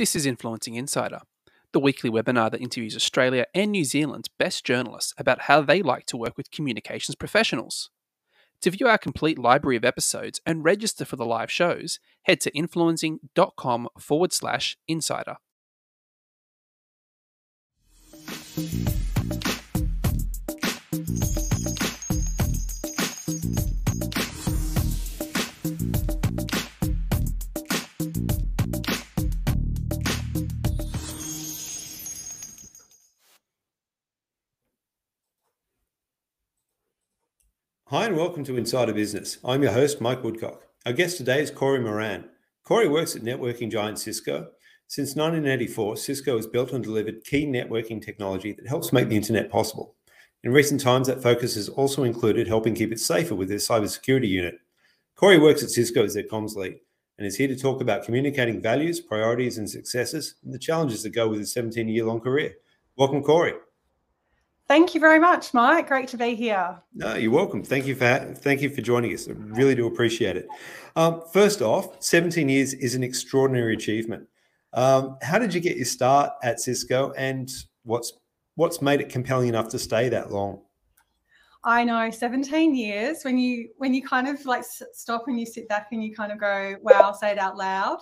This is Influencing Insider, the weekly webinar that interviews Australia and New Zealand's best journalists about how they like to work with communications professionals. To view our complete library of episodes and register for the live shows, head to influencing.com/insider. Hi and welcome to Insider Business. I'm your host, Mike Woodcock. Our guest today is Corey Moran. Corey works at networking giant Cisco. Since 1984, Cisco has built and delivered key networking technology that helps make the internet possible. In recent times, that focus has also included helping keep it safer with their cybersecurity unit. Corey works at Cisco as their comms lead and is here to talk about communicating values, priorities, and successes, and the challenges that go with his 17-year-long career. Welcome, Corey. Thank you very much, Mike. Great to be here. No, you're welcome. Thank you for joining us. I really do appreciate it. First off, 17 years is an extraordinary achievement. How did you get your start at Cisco, and what's made it compelling enough to stay that long? I know, 17 years. When you kind of like stop and you sit back and you kind of go, wow, say it out loud.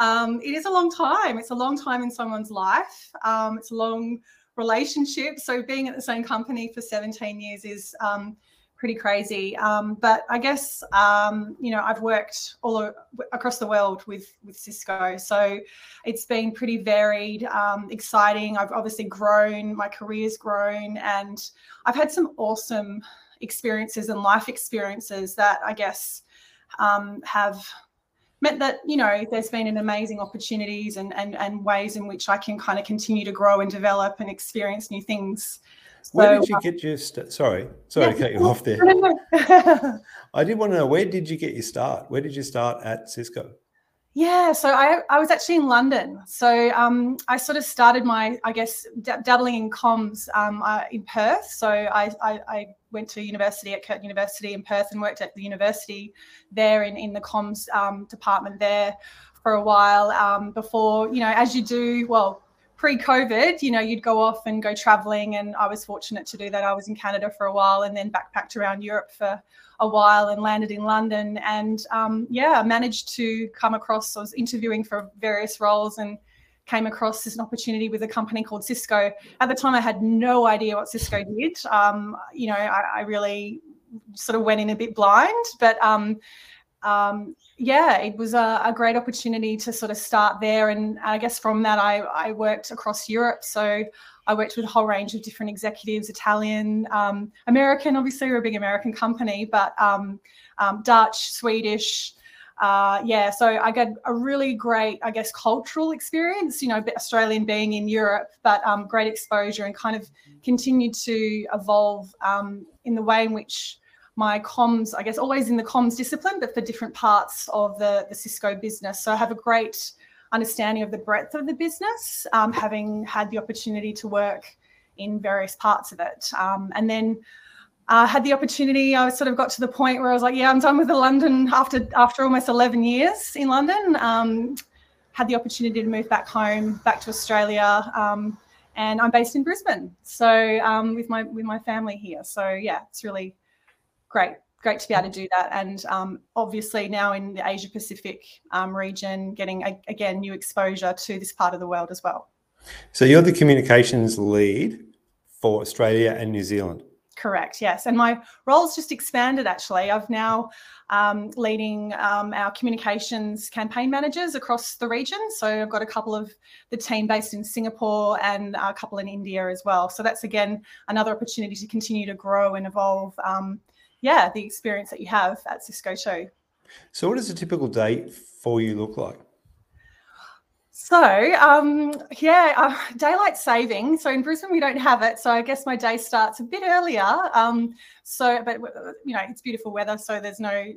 It is a long time. It's a long time in someone's life. It's a long relationship, so being at the same company for 17 years is pretty crazy, but I guess you know, I've worked all across the world with Cisco, so it's been pretty varied, exciting. I've obviously grown, my career's grown, and I've had some awesome experiences and life experiences that I guess have meant that, you know, there's been an amazing opportunities and ways in which I can kind of continue to grow and develop and experience new things. So, where did you get your start? Sorry yeah, to cut you off there. No. I did want to know, where did you get your start? Where did you start at Cisco? Yeah, so I was actually in London. So I sort of started my, I guess, dabbling in comms in Perth. So I went to university at Curtin University in Perth and worked at the university there in the comms department there for a while before, you know, as you do, well, pre-COVID, you know, you'd go off and go traveling, and I was fortunate to do that. I was in Canada for a while and then backpacked around Europe for a while and landed in London, and yeah, managed to come across, I was interviewing for various roles and came across this opportunity with a company called Cisco. At the time, I had no idea what Cisco did. You know, I really sort of went in a bit blind, but yeah, it was a great opportunity to sort of start there, and I guess from that I worked across Europe. So I worked with a whole range of different executives, Italian, American, obviously we're a big American company, but Dutch, Swedish, yeah, so I got a really great, I guess, cultural experience, you know, Australian being in Europe, but great exposure, and kind of continued to evolve in the way in which my comms, I guess, always in the comms discipline, but for different parts of the Cisco business. So I have a great understanding of the breadth of the business, having had the opportunity to work in various parts of it. And then I had the opportunity, I sort of got to the point where I was like, yeah, I'm done with the London after almost 11 years in London. Had the opportunity to move back home, back to Australia, and I'm based in Brisbane. So with my family here. So yeah, it's really great to be able to do that. And obviously now in the Asia Pacific region, getting, again, new exposure to this part of the world as well. So you're the communications lead for Australia and New Zealand? Correct, yes. And my role's just expanded, actually. I've now leading our communications campaign managers across the region. So I've got a couple of the team based in Singapore and a couple in India as well. So that's, again, another opportunity to continue to grow and evolve yeah, the experience that you have at Cisco Show. So what does a typical day for you look like? So, yeah, daylight saving. So in Brisbane, we don't have it. So I guess my day starts a bit earlier. So, but you know, it's beautiful weather, so there's there's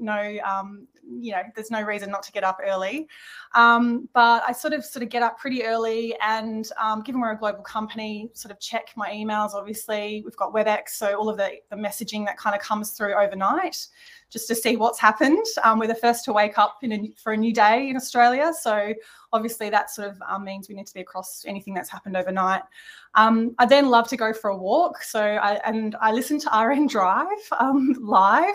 no reason not to get up early. But I sort of get up pretty early, and given we're a global company, sort of check my emails. Obviously, we've got Webex, so all of the messaging that kind of comes through overnight, just to see what's happened. We're the first to wake up for a new day in Australia. So obviously that sort of means we need to be across anything that's happened overnight. I then love to go for a walk. So I listen to RN Drive live.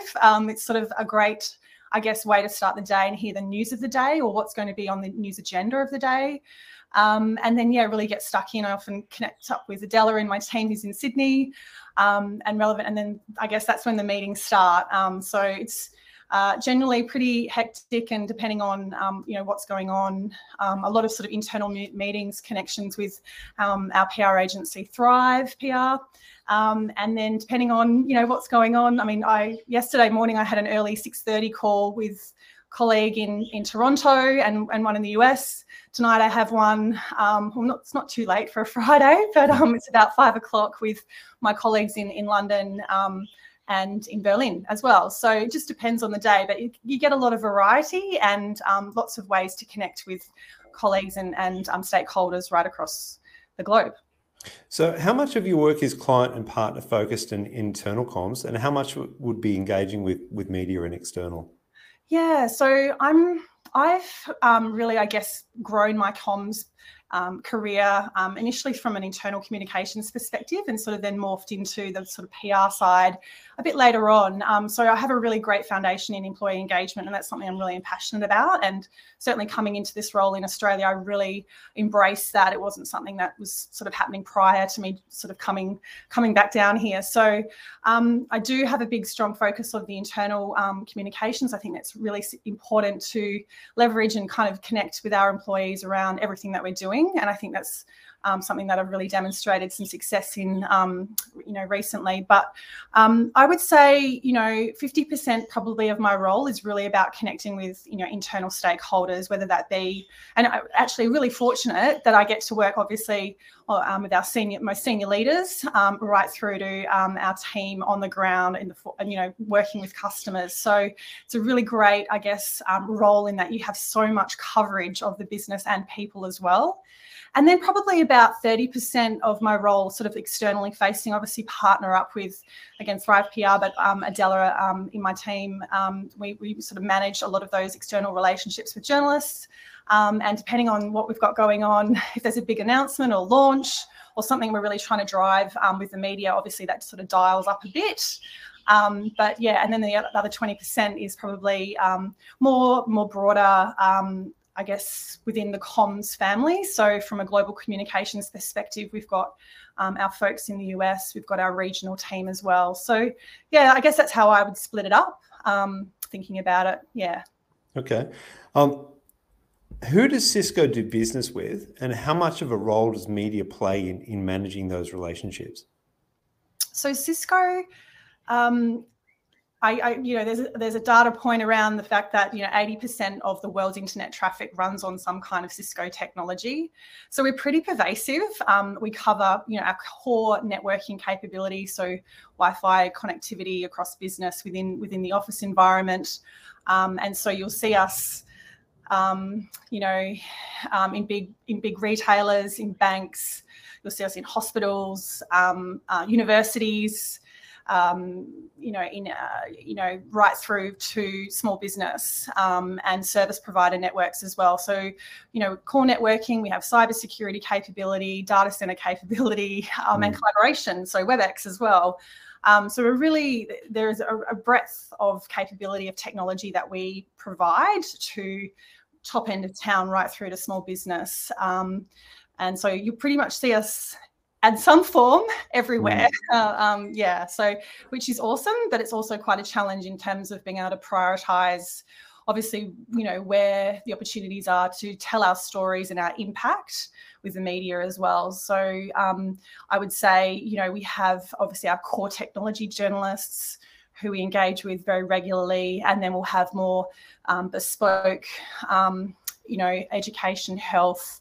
It's sort of a great, I guess, way to start the day and hear the news of the day or what's going to be on the news agenda of the day. And then, yeah, really get stuck in. I often connect up with Adela and my team who's in Sydney and Relevant. And then I guess that's when the meetings start. So it's generally pretty hectic, and depending on, what's going on, a lot of sort of internal meetings, connections with our PR agency, Thrive PR. And then depending on, what's going on. I mean, yesterday morning I had an early 6:30 call with colleague in Toronto and one in the US. Tonight I have one, it's not too late for a Friday, but it's about 5 o'clock with my colleagues in London and in Berlin as well. So it just depends on the day, but you get a lot of variety and lots of ways to connect with colleagues and stakeholders right across the globe. So how much of your work is client and partner focused and internal comms, and how much would be engaging with media and external? Yeah, so I've really, I guess, grown my comms career initially from an internal communications perspective, and sort of then morphed into the sort of PR side a bit later on. So I have a really great foundation in employee engagement, and that's something I'm really passionate about. And certainly coming into this role in Australia, I really embraced that. It wasn't something that was sort of happening prior to me sort of coming back down here. So I do have a big, strong focus on the internal communications. I think that's really important to leverage and kind of connect with our employees around everything that we're doing. And I think that's something that I've really demonstrated some success in, recently. But I would say, 50% probably of my role is really about connecting with, internal stakeholders, whether that be, and I'm actually really fortunate that I get to work, obviously, with our most senior leaders, right through to our team on the ground and working with customers. So it's a really great, I guess, role in that you have so much coverage of the business and people as well. And then probably about 30% of my role sort of externally facing, obviously partner up with, again, Thrive PR, but Adela in my team, we sort of manage a lot of those external relationships with journalists. And depending on what we've got going on, if there's a big announcement or launch or something we're really trying to drive with the media, obviously that sort of dials up a bit. But yeah, and then the other 20% is probably more broader, I guess, within the comms family. So from a global communications perspective, we've got our folks in the US, we've got our regional team as well. So yeah, I guess that's how I would split it up, thinking about it, yeah. Okay. Who does Cisco do business with, and how much of a role does media play in managing those relationships? So Cisco, there's a data point around the fact that, 80% of the world's internet traffic runs on some kind of Cisco technology. So we're pretty pervasive. We cover, our core networking capability, so Wi-Fi connectivity across business within the office environment. And so you'll see us, in big retailers, in banks, you'll see us in hospitals, universities, right through to small business and service provider networks as well. So, core networking, we have cybersecurity capability, data center capability, and collaboration, so Webex as well. So we're really, there is a breadth of capability of technology that we provide to top end of town right through to small business. And so you pretty much see us add some form everywhere, yeah, so which is awesome, but it's also quite a challenge in terms of being able to prioritize, obviously, where the opportunities are to tell our stories and our impact with the media as well. So I would say, we have obviously our core technology journalists who we engage with very regularly, and then we'll have more bespoke, education, health,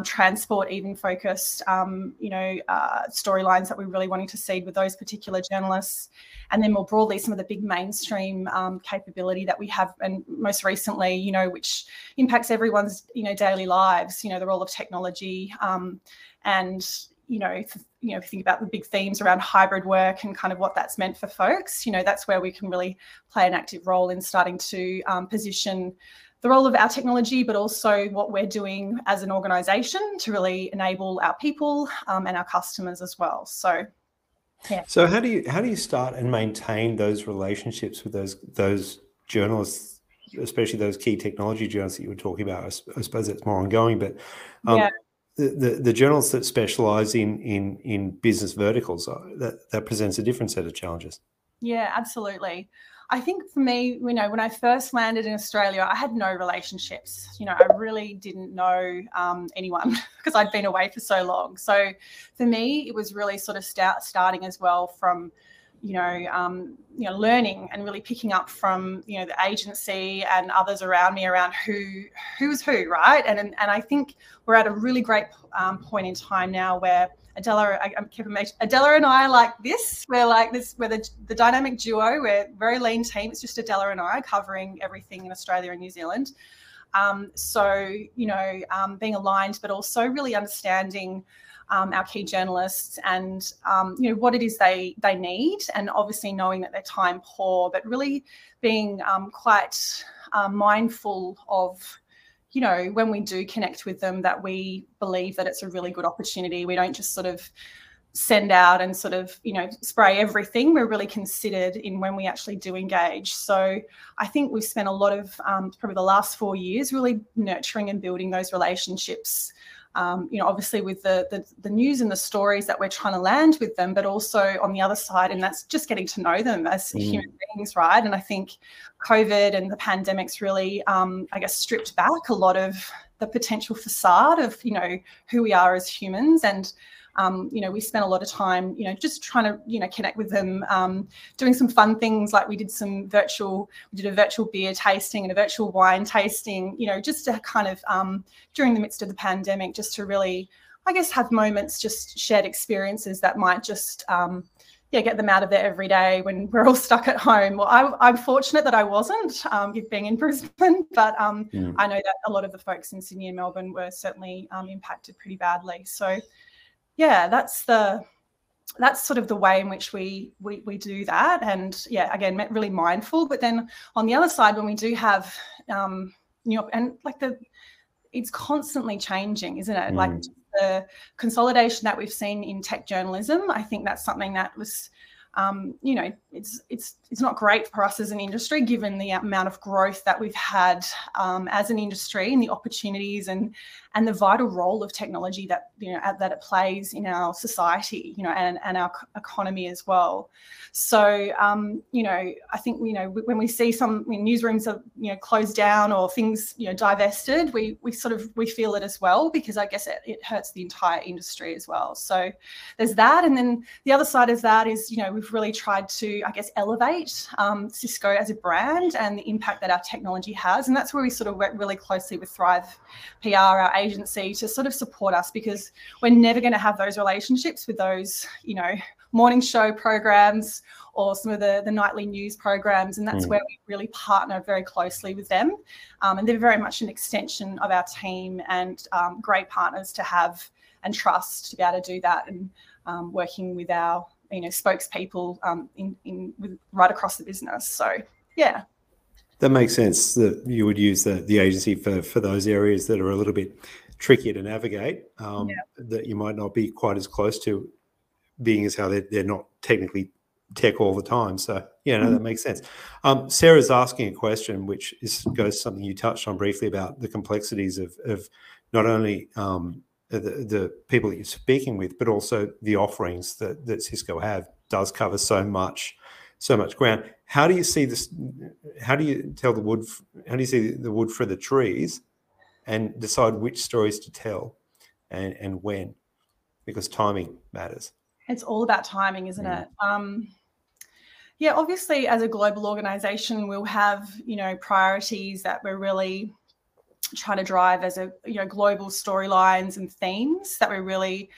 transport even focused, storylines that we're really wanting to seed with those particular journalists. And then more broadly, some of the big mainstream capability that we have. And most recently, which impacts everyone's, daily lives, the role of technology, and, if you think about the big themes around hybrid work and kind of what that's meant for folks, that's where we can really play an active role in starting to position the role of our technology, but also what we're doing as an organisation to really enable our people and our customers as well. So, yeah. So how do you start and maintain those relationships with those journalists, especially those key technology journalists that you were talking about? I suppose that's more ongoing, but yeah. The journalists that specialise in business verticals, that presents a different set of challenges. Yeah, absolutely. I think for me, when I first landed in Australia, I had no relationships. I really didn't know anyone because I'd been away for so long. So for me, it was really sort of starting as well from learning and really picking up from the agency and others around me around who's who, right? And I think we're at a really great point in time now where Adela and I are like this. We're like this. We're the dynamic duo. We're a very lean team. It's just Adela and I covering everything in Australia and New Zealand. Being aligned, but also really understanding our key journalists and what it is they need, and obviously knowing that they're time poor, but really being quite mindful of when we do connect with them, that we believe that it's a really good opportunity. We don't just sort of send out and sort of spray everything. We're really considered in when we actually do engage. So I think we've spent a lot of probably the last 4 years really nurturing and building those relationships. Obviously with the news and the stories that we're trying to land with them, but also on the other side, and that's just getting to know them as human beings, right? And I think COVID and the pandemic's really, stripped back a lot of the potential facade of, who we are as humans. And, we spent a lot of time, just trying to, connect with them, doing some fun things like we did a virtual beer tasting and a virtual wine tasting, just to kind of during the midst of the pandemic, just to really, have moments, just shared experiences that might just, get them out of there every day when we're all stuck at home. Well, I'm fortunate that I wasn't being in Brisbane, but I know that a lot of the folks in Sydney and Melbourne were certainly impacted pretty badly. So, yeah, that's sort of the way in which we do that. And yeah, again, really mindful. But then on the other side, when we do have, it's constantly changing, isn't it? Like the consolidation that we've seen in tech journalism, I think that's something that was, it's not great for us as an industry, given the amount of growth that we've had as an industry and the opportunities and the vital role of technology that that it plays in our society, and our economy as well. So I think when we see when newsrooms are closed down or things divested, we feel it as well, because it hurts the entire industry as well. So there's that, and then the other side of that is we've really tried to, elevate Cisco as a brand and the impact that our technology has. And that's where we sort of work really closely with Thrive PR, our agency, to sort of support us, because we're never going to have those relationships with those, morning show programs or some of the nightly news programs. And that's where we really partner very closely with them. And they're very much an extension of our team, and great partners to have and trust to be able to do that, and working with our spokespeople right across the business. So yeah, that makes sense that you would use the agency for those areas that are a little bit trickier to navigate, that you might not be quite as close to, being as how they're not technically tech all the time. So yeah, no, that makes sense. Sarah's asking a question which goes to something you touched on briefly about the complexities of not only the people that you're speaking with, but also the offerings that Cisco does cover so much ground. How do you see this? How do you see the wood for the trees, and decide which stories to tell, and when? Because timing matters. It's all about timing, isn't it? Yeah, obviously, as a global organisation, we'll have priorities that we're really trying to drive as a, you know, global storylines and themes that we're really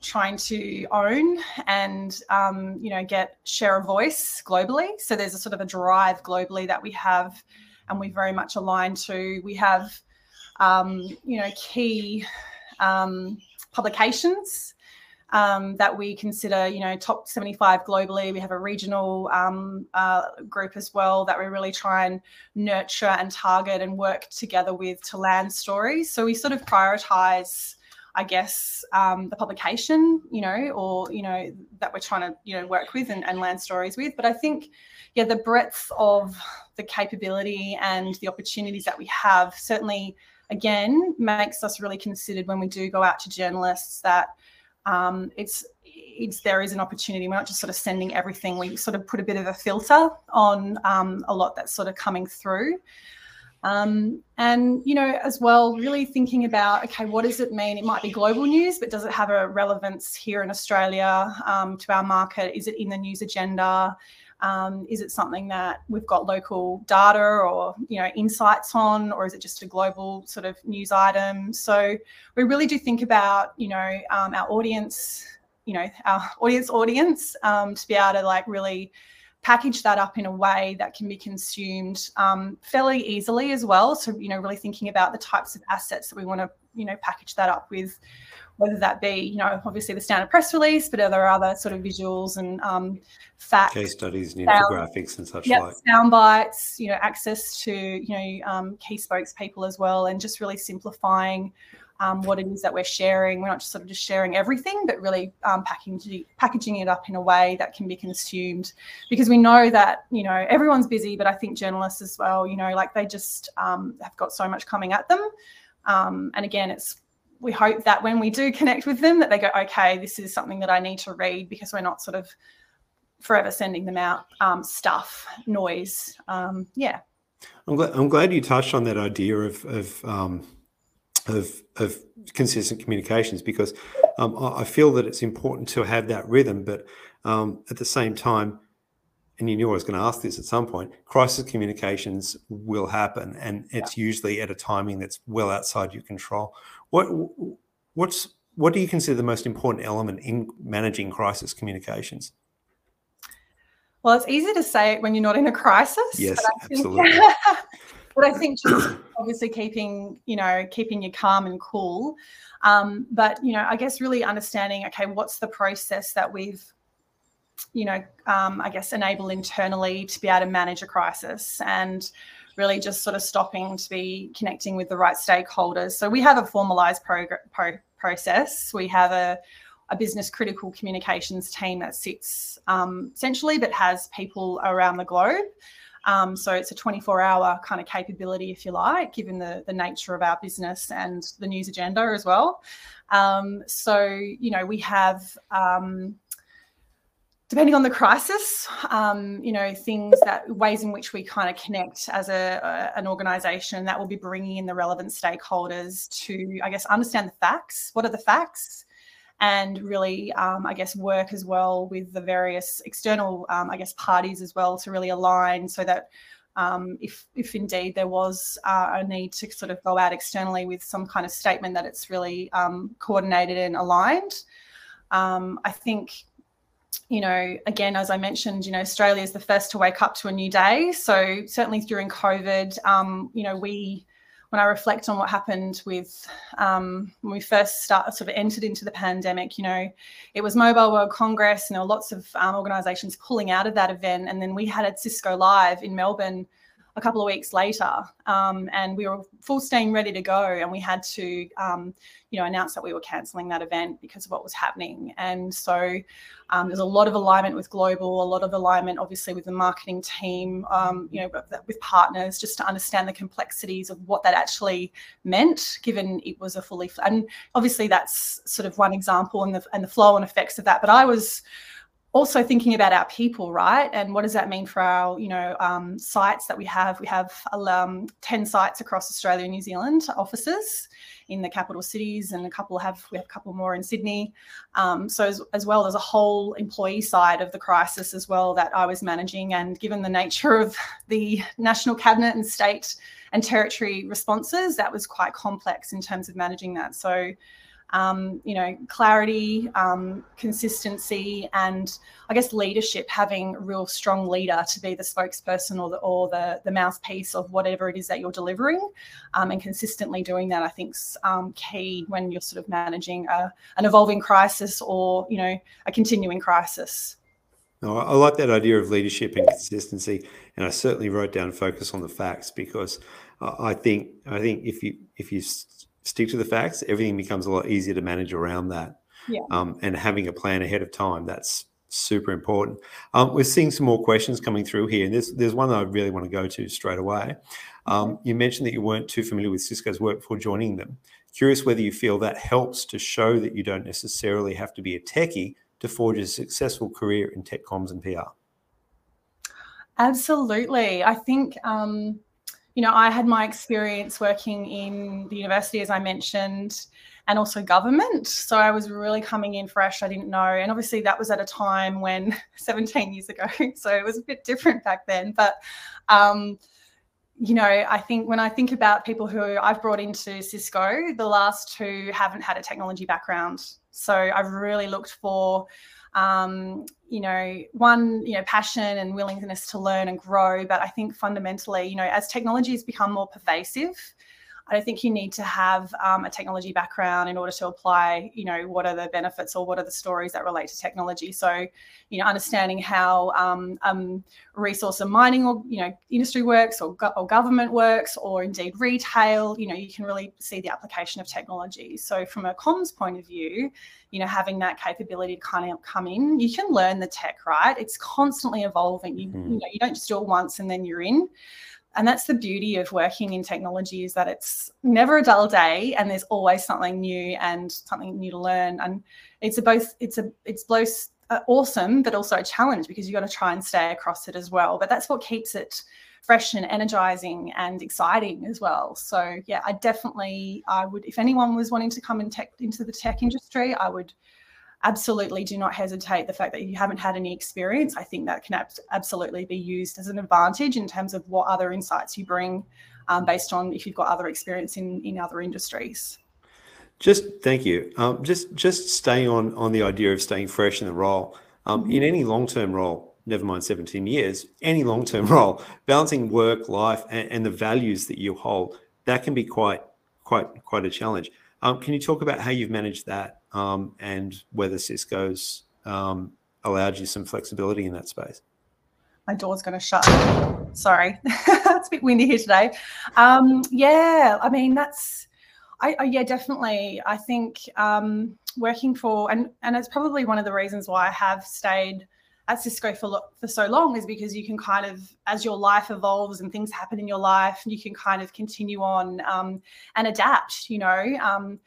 trying to own and, you know, share a voice globally. So there's a sort of a drive globally that we have, and we very much align to. We have, you know, key publications that we consider, you know, top 75 globally. We have a regional group as well that we really try and nurture and target and work together with to land stories. So we sort of prioritise, I guess, the publication, you know, or, you know, that we're trying to, you know, work with and land stories with. But I think, yeah, the breadth of the capability and the opportunities that we have certainly, again, makes us really considered when we do go out to journalists that, there is an opportunity. We're not just sort of sending everything. We sort of put a bit of a filter on a lot that's sort of coming through. And, you know, as well, really thinking about, okay, what does it mean? It might be global news, but does it have a relevance here in Australia to our market? Is it in the news agenda? Is it something that we've got local data or, you know, insights on, or is it just a global sort of news item? So we really do think about, you know, our audience, to be able to like really package that up in a way that can be consumed fairly easily as well. So, you know, really thinking about the types of assets that we want to, you know, package that up with, whether that be, you know, obviously the standard press release, but are there other sort of visuals and facts, case studies, and infographics and such like. Sound bites, you know, access to, you know, key spokespeople as well, and just really simplifying what it is that we're sharing. We're not just sort of just sharing everything, but really packaging it up in a way that can be consumed, because we know that, you know, everyone's busy, but I think journalists as well, you know, like they just have got so much coming at them. And again, we hope that when we do connect with them that they go, okay, this is something that I need to read, because we're not sort of forever sending them out stuff, noise. Yeah. I'm glad you touched on that idea of consistent communications, because I feel that it's important to have that rhythm, but at the same time, and you knew I was going to ask this at some point, crisis communications will happen, and it's usually at a timing that's well outside your control. What do you consider the most important element in managing crisis communications? Well, it's easy to say it when you're not in a crisis. Yes, absolutely. But I think just obviously keeping you calm and cool. But, you know, I guess really understanding, okay, what's the process that we've, you know, I guess enable internally to be able to manage a crisis, and really just sort of stopping to be connecting with the right stakeholders. So we have a formalised process. We have a business critical communications team that sits centrally, but has people around the globe. So it's a 24-hour kind of capability, if you like, given the nature of our business and the news agenda as well. So, you know, we have, depending on the crisis, you know, ways in which we kind of connect as an organisation that will be bringing in the relevant stakeholders to, I guess, understand the facts. What are the facts? And really, I guess, work as well with the various external, I guess, parties as well to really align, so that if indeed there was a need to sort of go out externally with some kind of statement, that it's really coordinated and aligned. I think, you know, again, as I mentioned, you know, Australia is the first to wake up to a new day. So certainly during COVID, you know, when I reflect on what happened with when we first entered into the pandemic, you know, it was Mobile World Congress, and there were lots of organisations pulling out of that event. And then we had a Cisco Live in Melbourne a couple of weeks later, and we were full steam ready to go. And we had to, you know, announce that we were cancelling that event because of what was happening. And so there's a lot of alignment with global, a lot of alignment, obviously, with the marketing team, you know, with partners, just to understand the complexities of what that actually meant, given it was a fully, and obviously that's sort of one example and the flow and effects of that. But I was also thinking about our people, right? And what does that mean for our, you know, sites that we have? We have 10 sites across Australia and New Zealand, offices in the capital cities, and we have a couple more in Sydney. So as well, there's a whole employee side of the crisis as well that I was managing. And given the nature of the National Cabinet and state and territory responses, that was quite complex in terms of managing that. So, you know, clarity, consistency, and I guess leadership, having a real strong leader to be the spokesperson or the mouthpiece of whatever it is that you're delivering, and consistently doing that, I think, is key when you're sort of managing an evolving crisis or, you know, a continuing crisis. No, I like that idea of leadership and consistency, and I certainly wrote down focus on the facts, because I think if you stick to the facts, everything becomes a lot easier to manage around that. Yeah. And having a plan ahead of time, that's super important. We're seeing some more questions coming through here, and there's one that I really want to go to straight away. You mentioned that you weren't too familiar with Cisco's work before joining them. Curious whether you feel that helps to show that you don't necessarily have to be a techie to forge a successful career in tech comms and PR. Absolutely. I think, you know, I had my experience working in the university, as I mentioned, and also government. So I was really coming in fresh. I didn't know. And obviously that was at a time when 17 years ago. So it was a bit different back then. But, you know, I think when I think about people who I've brought into Cisco, the last two haven't had a technology background. So I've really looked for, you know, one, you know, passion and willingness to learn and grow. But I think fundamentally, you know, as technology has become more pervasive, I don't think you need to have a technology background in order to apply, you know, what are the benefits or what are the stories that relate to technology. So, you know, understanding how resource and mining or, you know, industry works or government works, or indeed retail, you know, you can really see the application of technology. So from a comms point of view, you know, having that capability to kind of come in, you can learn the tech, right? It's constantly evolving. You know, you don't just do it once and then you're in. And that's the beauty of working in technology, is that it's never a dull day and there's always something new and something new to learn. And it's both awesome, but also a challenge, because you've got to try and stay across it as well. But that's what keeps it fresh and energizing and exciting as well. So yeah, I would, if anyone was wanting to come into the tech industry, I would absolutely do not hesitate. The fact that you haven't had any experience, I think that can absolutely be used as an advantage in terms of what other insights you bring, based on if you've got other experience in other industries. Thank you. Just staying on the idea of staying fresh in the role, in any long-term role, never mind 17 years, any long-term role, balancing work, life, and the values that you hold, that can be quite a challenge. Can you talk about how you've managed that, and whether Cisco's allowed you some flexibility in that space? My door's going to shut. Sorry. It's a bit windy here today. Yeah, I mean, definitely. I think working for, and it's probably one of the reasons why I have stayed at Cisco for so long, is because you can kind of, as your life evolves and things happen in your life, you can kind of continue on and adapt, you know.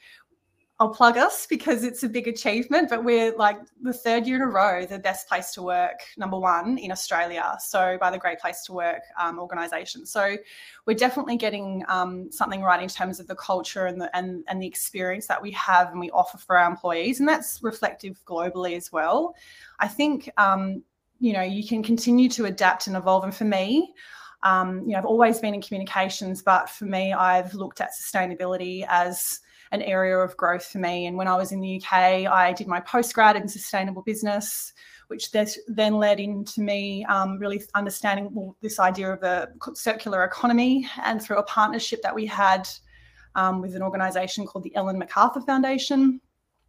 I'll plug us because it's a big achievement, but we're like the third year in a row, the best place to work, #1 in Australia. So by the Great Place to Work organisation. So we're definitely getting something right in terms of the culture and the experience that we have and we offer for our employees. And that's reflective globally as well. I think, you know, you can continue to adapt and evolve. And for me, you know, I've always been in communications, but for me, I've looked at sustainability as an area of growth for me. And when I was in the UK, I did my postgrad in sustainable business, which then led into me really understanding this idea of a circular economy, and through a partnership that we had with an organisation called the Ellen MacArthur Foundation,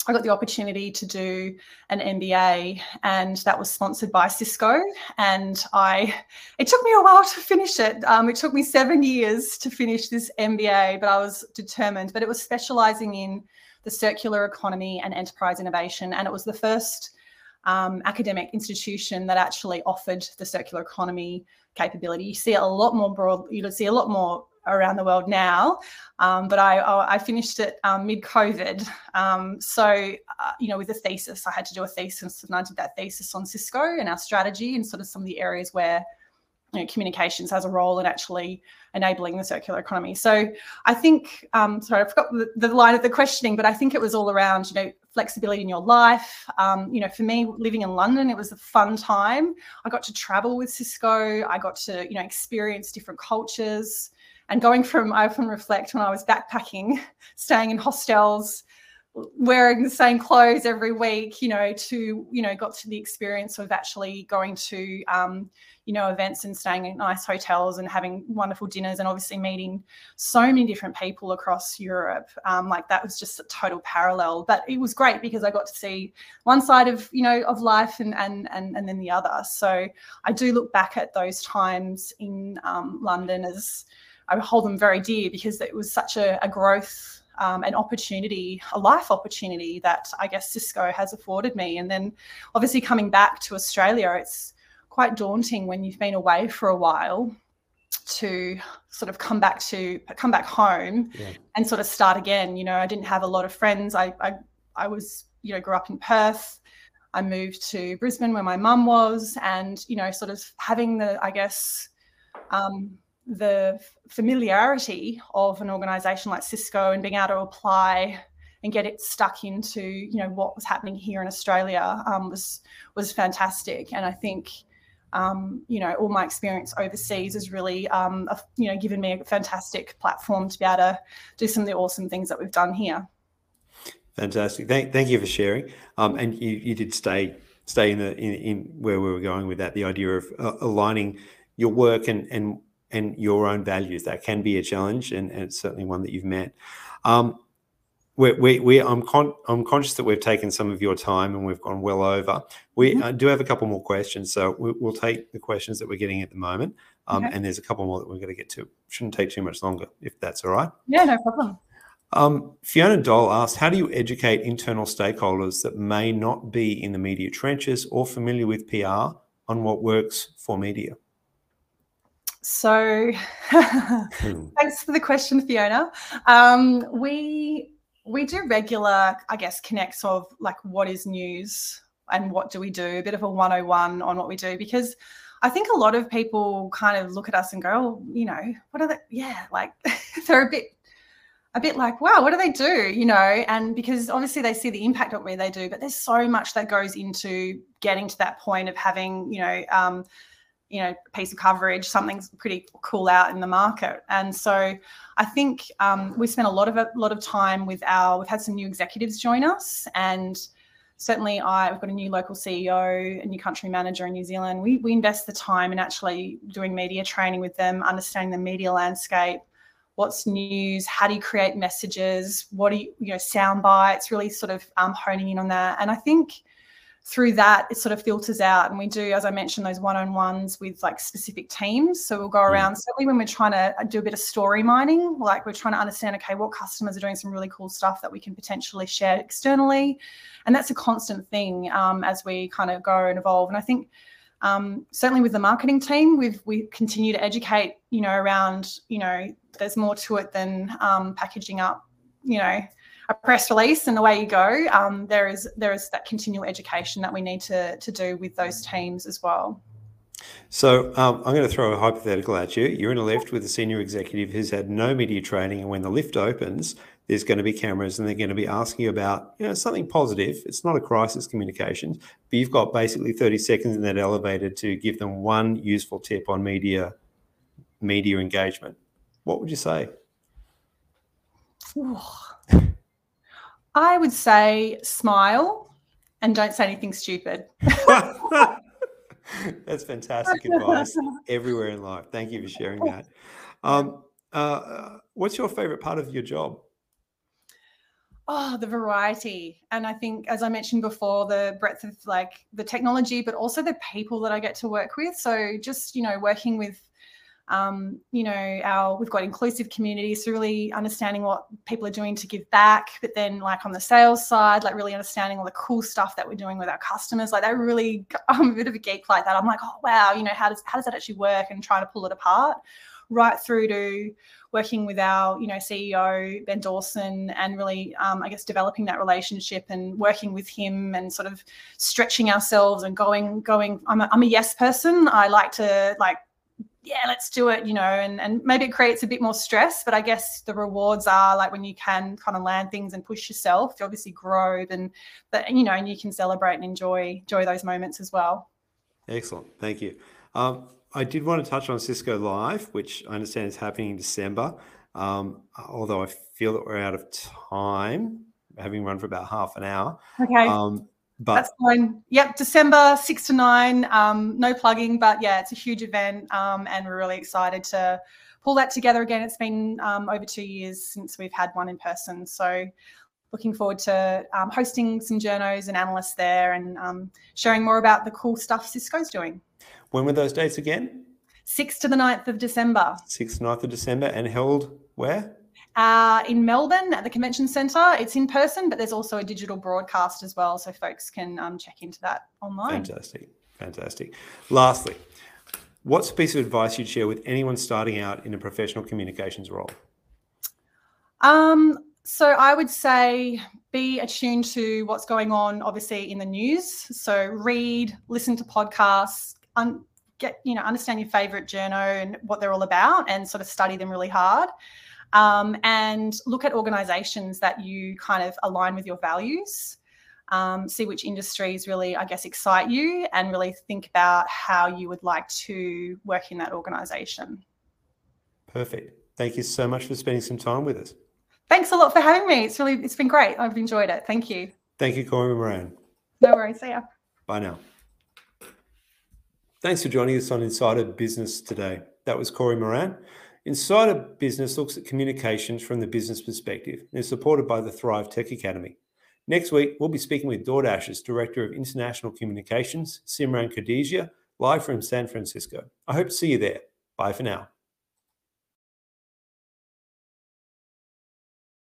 I got the opportunity to do an MBA, and that was sponsored by Cisco. And it took me a while to finish it. It took me 7 years to finish this MBA, but I was determined. But it was specialising in the circular economy and enterprise innovation. And it was the first academic institution that actually offered the circular economy capability. You see a lot more broad, you'll see a lot more around the world now, but I finished it mid-COVID. You know, with a thesis, I had to do a thesis, and I did that thesis on Cisco and our strategy and sort of some of the areas where, you know, communications has a role in actually enabling the circular economy. So I think, sorry, I forgot the line of the questioning, but I think it was all around, you know, flexibility in your life. You know, for me, living in London, it was a fun time. I got to travel with Cisco. I got to, you know, experience different cultures. And going from, I often reflect when I was backpacking, staying in hostels, wearing the same clothes every week, to, got to the experience of actually going to, events and staying in nice hotels and having wonderful dinners and obviously meeting so many different people across Europe. Like that was just a total parallel, but it was great because I got to see one side of, of life and then the other. So I do look back at those times in London as I hold them very dear because it was such a growth, an opportunity, a life opportunity that I guess Cisco has afforded me. And then obviously coming back to Australia, it's quite daunting when you've been away for a while to sort of come back home and sort of start again. I didn't have a lot of friends. I was, grew up in Perth. I moved to Brisbane where my mum was, and, sort of having the, I guess, the familiarity of an organization like Cisco and being able to apply and get it stuck into, what was happening here in Australia was fantastic. And I think, all my experience overseas has really, given me a fantastic platform to be able to do some of the awesome things that we've done here. Fantastic. Thank you for sharing. And you did stay in where we were going with that, the idea of aligning your work and your own values. That can be a challenge, and it's certainly one that you've met. I'm conscious that we've taken some of your time and we've gone well over. We do have a couple more questions, so we'll take the questions that we're getting at the moment, and there's a couple more that we're going to get to. Shouldn't take too much longer, if that's all right. Yeah, no problem. Fiona Doll asked, how do you educate internal stakeholders that may not be in the media trenches or familiar with PR on what works for media? So thanks for the question, Fiona. We do regular, I guess, connects of like what is news and what do we do, a bit of a 101 on what we do, because I think a lot of people kind of look at us and go, oh, what are they? Yeah, like they're a bit like, wow, what do they do? And because obviously they see the impact of what they do, but there's so much that goes into getting to that point of having, piece of coverage, something's pretty cool out in the market. And so I think we spent a lot of time with we've had some new executives join us, and certainly we've got a new local CEO, a new country manager in New Zealand. We invest the time in actually doing media training with them, understanding the media landscape, what's news, how do you create messages, what do you, sound bites, really sort of honing in on that. And I think through that, it sort of filters out, and we do, as I mentioned, those one-on-ones with like specific teams. So we'll go around, certainly when we're trying to do a bit of story mining, like we're trying to understand, okay, what customers are doing some really cool stuff that we can potentially share externally. And that's a constant thing as we kind of go and evolve. And I think certainly with the marketing team, we continue to educate, around, there's more to it than packaging up, a press release and away you go. There is that continual education that we need to do with those teams as well. So I'm going to throw a hypothetical at you. You're in a lift with a senior executive who's had no media training, and when the lift opens, there's going to be cameras and they're going to be asking you about, something positive. It's not a crisis communication, but you've got basically 30 seconds in that elevator to give them one useful tip on media engagement. What would you say? I would say smile and don't say anything stupid. That's fantastic advice everywhere in life. Thank you for sharing that. What's your favorite part of your job? Oh, the variety. And I think, as I mentioned before, the breadth of like the technology, but also the people that I get to work with. So just, working with, we've got inclusive communities, so really understanding what people are doing to give back, but then like on the sales side, like really understanding all the cool stuff that we're doing with our customers. Like that really, I'm a bit of a geek like that. I'm like, oh, wow, how does that actually work, and trying to pull it apart, right through to working with our, CEO, Ben Dawson, and really, developing that relationship and working with him and sort of stretching ourselves and going, I'm a yes person. I like to yeah, let's do it, and maybe it creates a bit more stress, but I guess the rewards are like when you can kind of land things and push yourself, you obviously grow, and you can celebrate and enjoy those moments as well. Excellent. Thank you. I did want to touch on Cisco Live, which I understand is happening in December, although I feel that we're out of time, having run for about half an hour. Okay. But that's fine. Yep, December 6 to 9, no plugging, but yeah, it's a huge event, and we're really excited to pull that together again. It's been over 2 years since we've had one in person, so looking forward to hosting some journos and analysts there and sharing more about the cool stuff Cisco's doing. When were those dates again? 6th to the 9th of December. 6th to 9th of December, and held where? In Melbourne at the Convention Centre. It's in person, but there's also a digital broadcast as well, so folks can check into that online. Fantastic, fantastic. Lastly, what's a piece of advice you'd share with anyone starting out in a professional communications role? So I would say be attuned to what's going on, obviously, in the news. So read, listen to podcasts, understand your favourite journo and what they're all about, and sort of study them really hard. And look at organisations that you kind of align with your values, see which industries really, I guess, excite you, and really think about how you would like to work in that organisation. Perfect. Thank you so much for spending some time with us. Thanks a lot for having me. It's been great. I've enjoyed it. Thank you. Thank you, Corey Moran. No worries. See ya. Bye now. Thanks for joining us on Insider Business today. That was Corey Moran. Insider Business looks at communications from the business perspective and is supported by the Thrive Tech Academy. Next week, we'll be speaking with DoorDash's Director of International Communications, Simran Khadija, live from San Francisco. I hope to see you there. Bye for now.